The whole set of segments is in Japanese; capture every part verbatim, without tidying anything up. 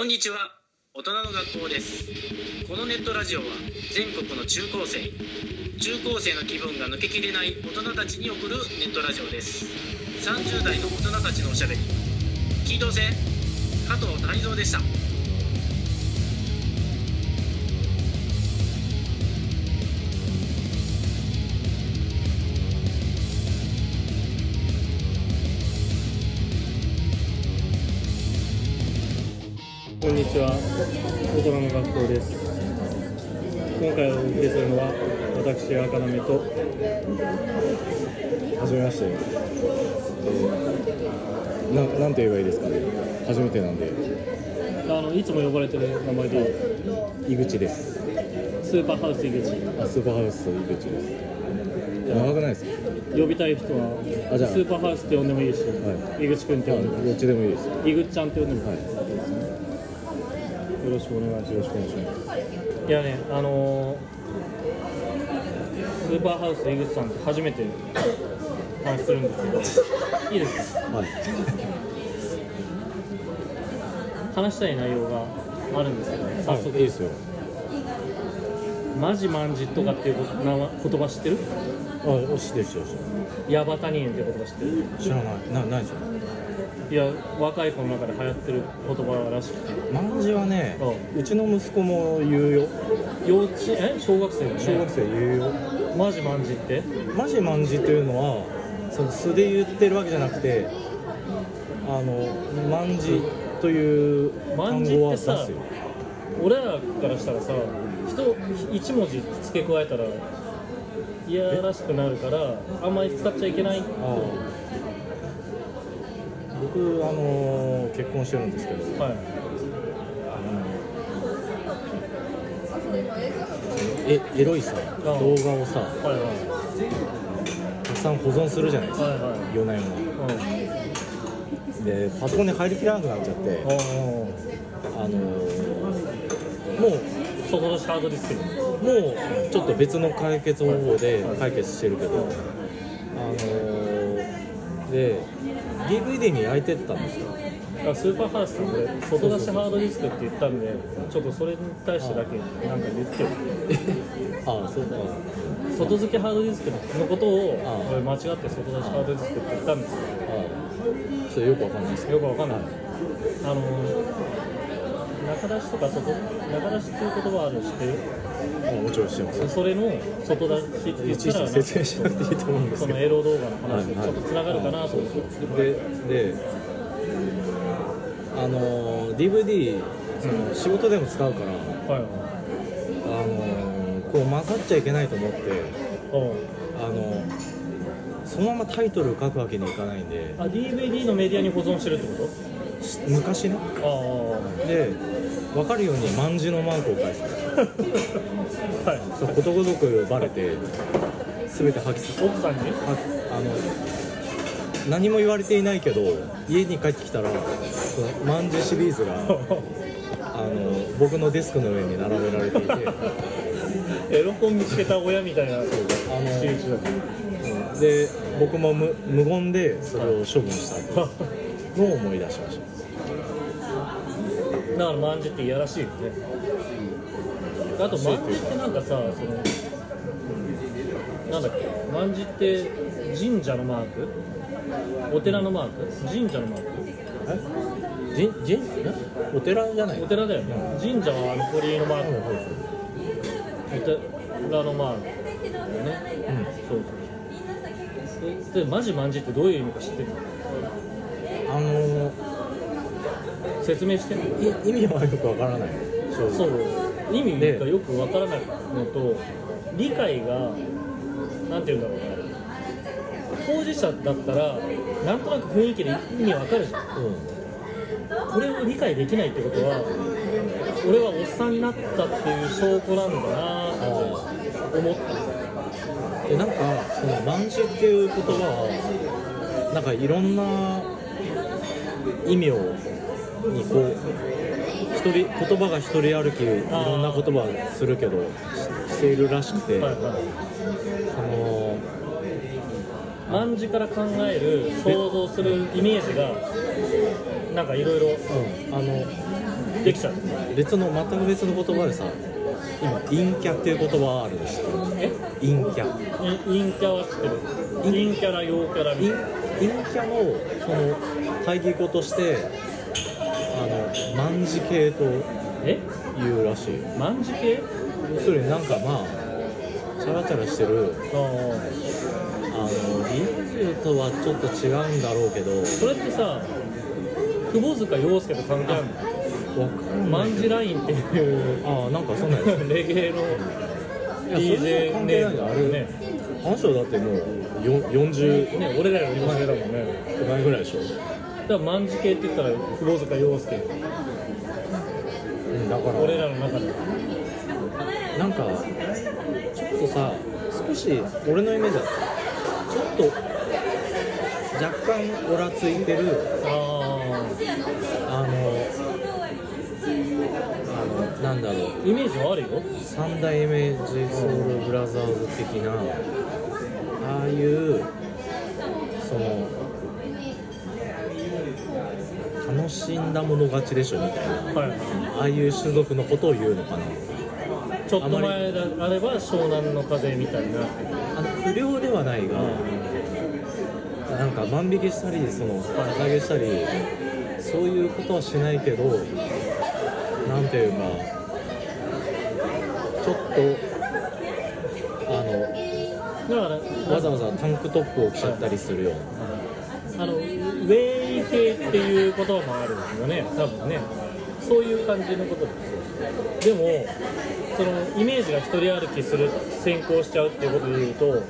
こんにちは、大人の学校です。このネットラジオは全国の中高生中高生の気分が抜けきれない大人たちに送るネットラジオです。さんじゅう代の大人たちのおしゃべり、聞いとおせ。加藤大蔵でした。こんにちは、大人の学校です。今回お送りするのは私、赤なめとはじめまして、えー、な, なんて言えばいいですかね。初めてなんで、あのいつも呼ばれてる名前で井口です。スーパーハウス井口。あ、スーパーハウス井口です。長くないですか。呼びたい人はあじゃあスーパーハウスって呼んでもいいし、はい、井口くんって呼んでもいいし、どっちでもいいです。井口ちゃんって呼んでもいいです、はい。よろしくお願いします。いやね、あのー、スーパーハウス井口さんって初めて話するんですけど、いいですか、はい、話したい内容があるんですけど、ね、早速、はい、いいですよ。マジマンジとかっていう言葉知ってる？あ、知ってる知ってる。ヤバタニエンって言葉知ってる？知らない。な、ないじゃん。いや、若い子の中で流行ってる言葉らしくて、マンジはね、うちの息子も言うよ。幼稚え小学生だね。小学生言うよ。マジマンジって、マジマンジというのはその素で言ってるわけじゃなくて、あのマンジという単語は出すよ。マンジってさ、俺らからしたらさ、人一文字付け加えたらいやらしくなるから、あんまり使っちゃいけない。僕、あのー、結婚してるんですけど、はい、あのえエロいさ動画をさ、はいはい、たくさん保存するじゃないですか、はいはい、夜な夜な、うん、でパソコンに入りきらなくなっちゃって、はいはい、あのー、もう外出しハードディスクにもうちょっと別の解決方法で解決してるけど、はいはい、あのー、でディーブイディー に焼いてったんですよ。スーパーハウスって外出しハードディスクって言ったんで、ちょっとそれに対してだけなんか言ってよ。ああ、そうか。外付けハードディスクのことを間違って外出しハードディスクって言ったんですよ。ああ、それよくわかんないですけど。よくわかんない。あの中出しとか外中出しっていう言葉ある、知ってる？もちろん知ってます。それの外出しって言ったら説明しなくていいと思うんですけど、そのエロ動画の話にちょっとつながるかなと思って、はいはい、で, であの ディーブイディー その仕事でも使うから、うんはい、あのこう混ざっちゃいけないと思って、うん、あのそのままタイトル書くわけにいかないんで、あ ディーブイディー のメディアに保存してるってこと？昔ね。あで分かるようにマンジのマークを返す、はい、そうことごとくバレて全て破棄する。奥さんにあの何も言われていないけど家に帰ってきたらそのマンジシリーズがあの僕のデスクの上に並べられていてエロ本見つけた親みたいなシリーズだったで、僕も 無, 無言でそれを処分したのを思い出しました。だからマンジっていやらしいよね、うん、あとマンジってなんかさ、そのなんだっけ、マンジって神社のマーク、お寺のマーク、神社のマーク、えじんじんお寺じゃない、お寺だよね、うん、神社はあの堀のマーク、うんはい、お寺のマークだよね、うん、そうそうで、でマジマンジってどういう意味か知ってるの？あのー説明してる意味はよくわからない。そう意味がよくわからないのと、理解がなんていうんだろうな、当事者だったらなんとなく雰囲気で意味わかるじゃん、うん、これを理解できないってことは俺はおっさんになったっていう証拠なんだなと思って、なんかそのマンジっていう言葉はなんかいろんな意味をにこう一人言葉が一人歩きいろんな言葉するけどしているらしくて、はいはい、あの卍から考える想像するイメージがなんかいろいろ、うん、あのできちゃう。別の全く別の言葉でさ、今陰キャっていう言葉あるの知ってる？え？陰キャ。陰キャは知ってる。陰キャラ陽キャラみたいな。陰キャのその対義語としてあの万事系というらしい。万事系？要するになんかまあチャラチャラしてる。ああのリンジとはちょっと違うんだろうけど、それってさ、窪塚洋介と関係あるの？マンジラインっていうあなんかそんなやつレゲエの ディージェー ネームあるね。あの人だってもうよんじゅう、ね、俺らより前だもんね。前ぐらいでしょ。だからマンジ系って言ったら窪塚洋介、うん、だから俺らの中でなんかちょっとさ、少し俺のイメージだったちょっと若干オラついてる あ, あのあのなんだろう、イメージはあるよ。三代目 J ソウルブラザーズ的な、ああいうその楽しんだもの勝ちでしょみたいな、はい、ああいう種族のことを言うのかな。ちょっと前であれば湘南の風みたいな、あの不良ではないが、うん、なんか万引きしたり高揚げしたりそういうことはしないけど、なんていうかちょっとあのだわざわざタンクトップを着ちゃったりするような、あのウェイ系っていう言葉もあるんだよね、多分ね。そういう感じのことですよ。でもそのイメージが一人歩きする、先行しちゃうっていうことで言うと、うん、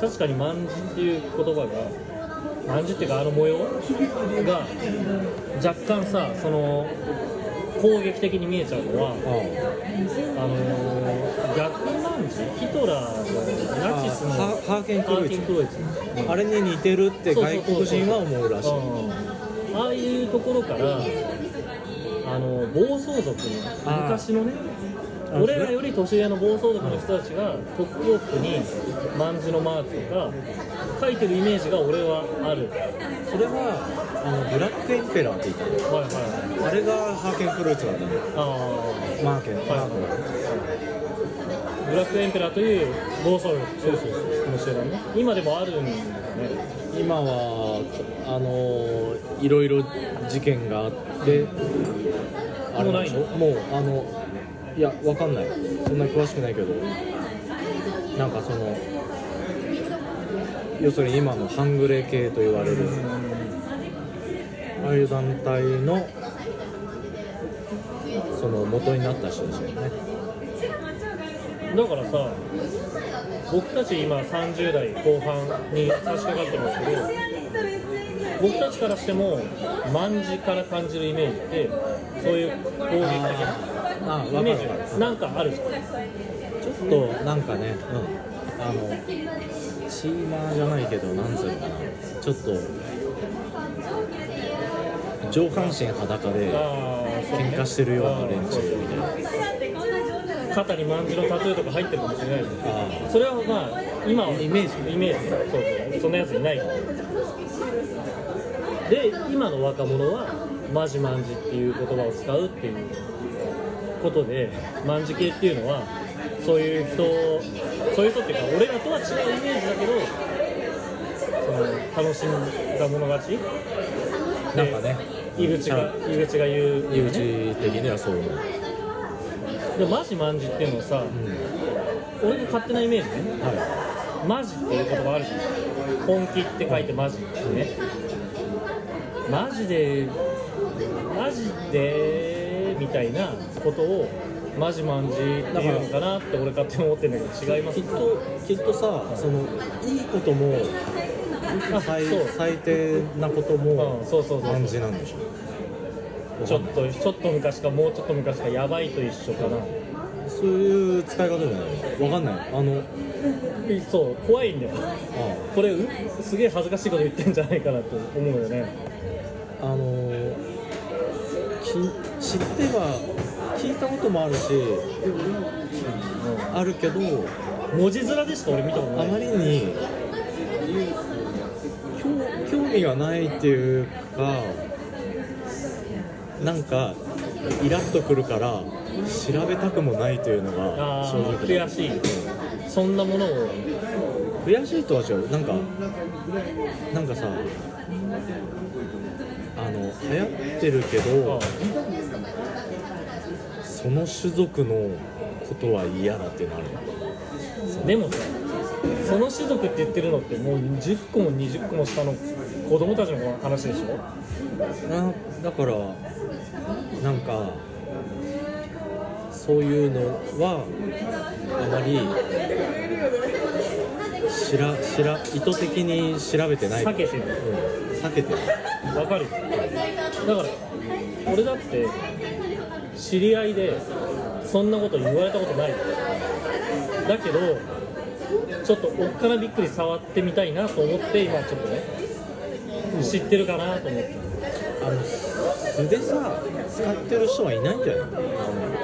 確かに万事っていう言葉が、万事っていうかあの模様が若干さ、その攻撃的に見えちゃうのは、ああの逆万事、ヒトラーのナチスのハーケンクロイツ、うん、あれに似てるって外国人は思うらしい。ああいうところからあの暴走族の昔のね、俺らより年上の暴走族の人たちがトップロップに万字のマークとか書いてるイメージが俺はある。それはあのブラックエンペラーって言ったの、はいはい、あれがハーケンクルーツだったの。あーマーケン、はいはい、ブラックエンペラーという暴走族の集団ね。今でもあるんだよね。今はあのー、いろいろ事件があってあれでしょ、もうあのいや、わかんない。そんなに詳しくないけど、なんかその要するに今の半グレ系と言われるああいう団体のその元になった人ですよね。だからさ、僕たち今さんじゅう代後半に差し掛かってますけど、僕たちからしても万事から感じるイメージってそういう攻撃的なああイメージがなんかあるじゃん。ちょっとなんかね、うん、あのチーマーじゃないけど、なんつうのかな、ちょっと上半身裸で喧嘩してるような連中みたいな、肩にまんじのタトゥーとか入ってるかもしれないけど、それはまあ今はイメージ、イメージ、そう、そんなやついないからで、今の若者はマジマンジっていう言葉を使うっていうことで、万事系っていうのはそういう人、そういう人っていうか俺らとは違うイメージだけど、その楽しんだもの勝ちなんかね、井口が、井口が言う、井口的にはそういうで、マジ万事っていうのはさ、うん、俺の勝手なイメージね、はい、マジっていう言葉あるじゃん。本気って書いてマジってね、うん、マジでマジでみたいなことをマジマンジって言うのかなって俺勝手に思ってるんだけど、違います、ね、きっと、きっとさ、そのいいことも最、最低なこともマンジなんでしょ。ちょっと、ちょっと昔かもうちょっと昔か、やばいと一緒かな、そういう使い方じゃない、わかんない、あのそう、怖いんだよ。ああこれすげえ恥ずかしいこと言ってんじゃないかなと思うよね。あのー知っては聞いたこともあるし、うん、あるけど文字面でしか俺見たことない。あまりに興味がないっていうか、なんかイラッとくるから調べたくもないというのが正直悔しい、うん、そんなものを悔しいとは違う。なんかなんかさ、あの流行ってるけど、ああその種族のことは嫌だってなる。でもさ、その種族って言ってるのってもうじゅっこもにじゅっこも下の子供たちの話でしょ。なだからなんかそういうのはあまりしらしら意図的に調べてない、避けてる、うん、避けてる。わかる。だから俺だって知り合いでそんなこと言われたことない。だけどちょっとおっかなびっくり触ってみたいなと思って今ちょっとね、うん、知ってるかなと思って。あの素でさ使ってる人はいないんじゃないの。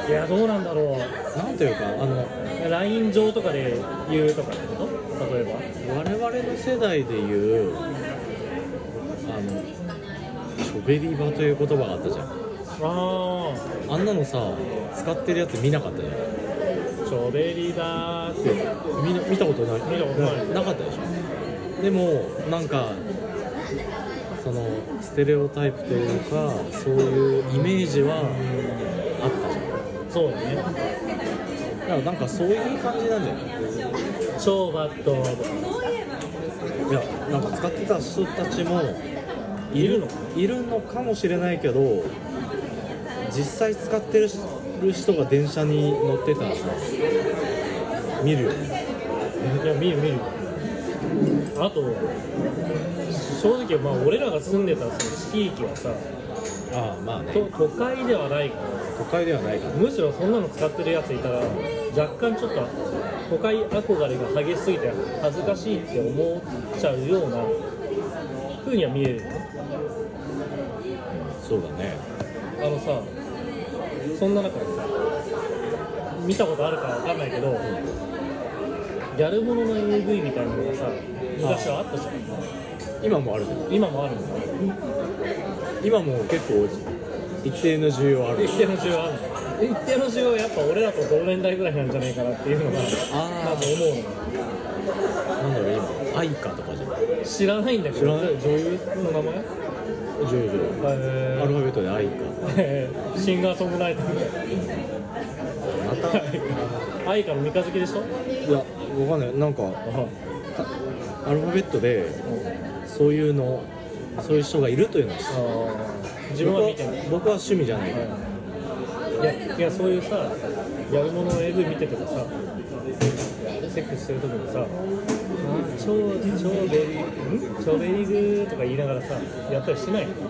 いやどうなんだろう。なんというかあの ライン 上とかで言うとかってこと。例えば我々の世代で言うあのチョベリバという言葉があったじゃん。ああ、あんなのさ使ってるやつ見なかったじゃん。チョベリバってみんな見たことない。見たことない。なかったでしょ。でもなんかそのステレオタイプというかそういうイメージはあったじゃん。そうだね。だからなんかそういう感じなんじゃない。超バッド。いやなんか使ってた人たちもいるのいるのかもしれないけど、実際使ってる人が電車に乗ってたらさ見るよね。いや見る見る。あと正直、まあ、俺らが住んでた地域はさ、ああ、まあね、都会ではないから、都会ではないから、むしろそんなの使ってるやついたら若干ちょっと都会憧れが激しすぎて恥ずかしいって思っちゃうような風には見えるよね。そうだね。あのさ、そんな中でさ、見たことあるかわかんないけど、うん、ギャルモノの エーブイ みたいなのがさ昔はあったじゃん。今もある。今もあるんだ。今も結構一定の需要ある。一定の需要ある。一定の需要はやっぱ俺らと同年代ぐらいなんじゃないかなっていうのがまず思うの。なんだろう今、アイカとかじゃない。知らないんだけど。知らない。女優の名前。女優女優。アルファベットでアイカ。シンガーソングライター。またアイカの三日月でしょ。いや、わかんない。なんかアルファベットでそういうの、そういう人がいるというのは自分は見てない。僕は趣味じゃないから、はい、いや、いやそういうさ、やるものの エーブイ 見ててもさ、セックスしてる時にさ、超ベリー、超ベリーグーとか言いながらさ、やったりしないの。そ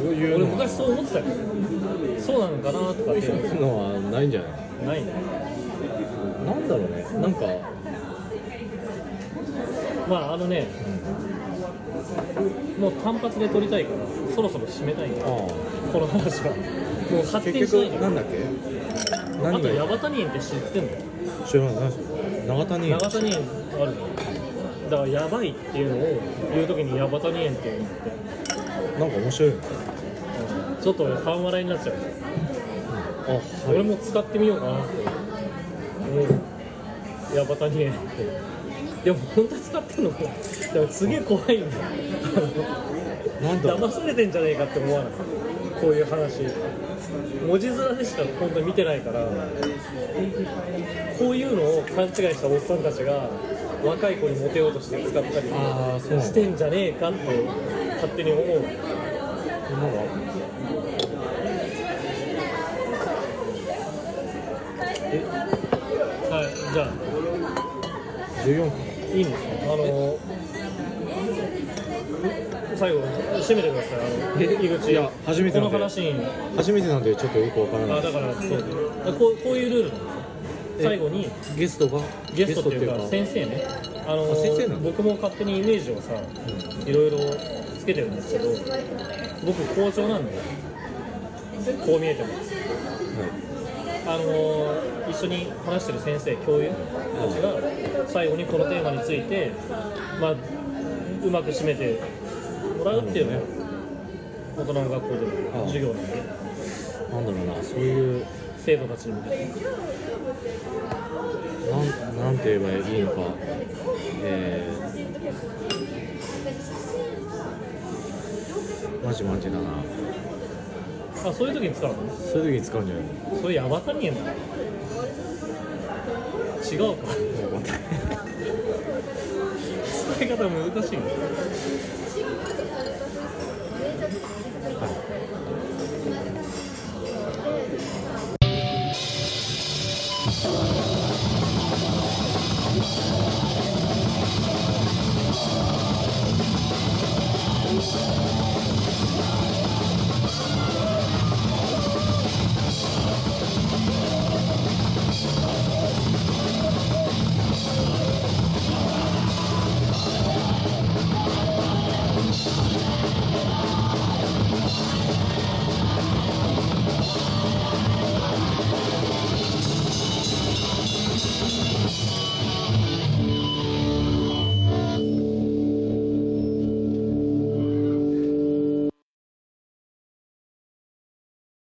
ういうの俺昔そう思ってたけど、そうなのかなとかっていうのはないんじゃない。ないね。なんだろうね、なんかまああのね、うん、もう単発で撮りたいからそろそろ締めたいんだ。ああこの話はもう発展しないの。なんだっけ。あとヤバタニ園って知ってんの。知らない。長谷園。長谷園あるの。だからヤバいっていうのを言うときにヤバタニ園って言って、なんか面白いのかな。ちょっと半笑いになっちゃう、うん。あ、はい、俺も使ってみようかなって、うん、ヤバタニ園って。でも本当に使ってんのか。でもすげえ怖いんだよ。なんだ騙されてんじゃねえかって思わない。こういう話文字面でしか本当に見てないから、こういうのを勘違いしたおっさんたちが若い子にモテようとして使ったりしてんじゃねえかって勝手に思う。なんだえ、はい、じゃあじゅうよんぷんいいんですか。あの最後締めてください。あの井口。いや初めてなんで、この話初めてなんでちょっとよくわからない。あ、だからそうこう、こういうルールなんですよ。最後にゲストがゲストっていうか先生ね。あのあ先生なの。僕も勝手にイメージをさ、うん、いろいろつけてるんですけど、僕校長なんでこう見えてます。あのー、一緒に話してる先生、教諭たちが最後にこのテーマについて、まあ、うまく締めてもらうっていうね、大人の学校でも授業なんで。なんだろうな、そういう生徒たちに向けてなん、なんて言えばいいのか、えー、マジマジだな。あ、そういう時に使うの？そういう時に使うんじゃない？そういうアバタニエンだ。違うか。使い方難しいの。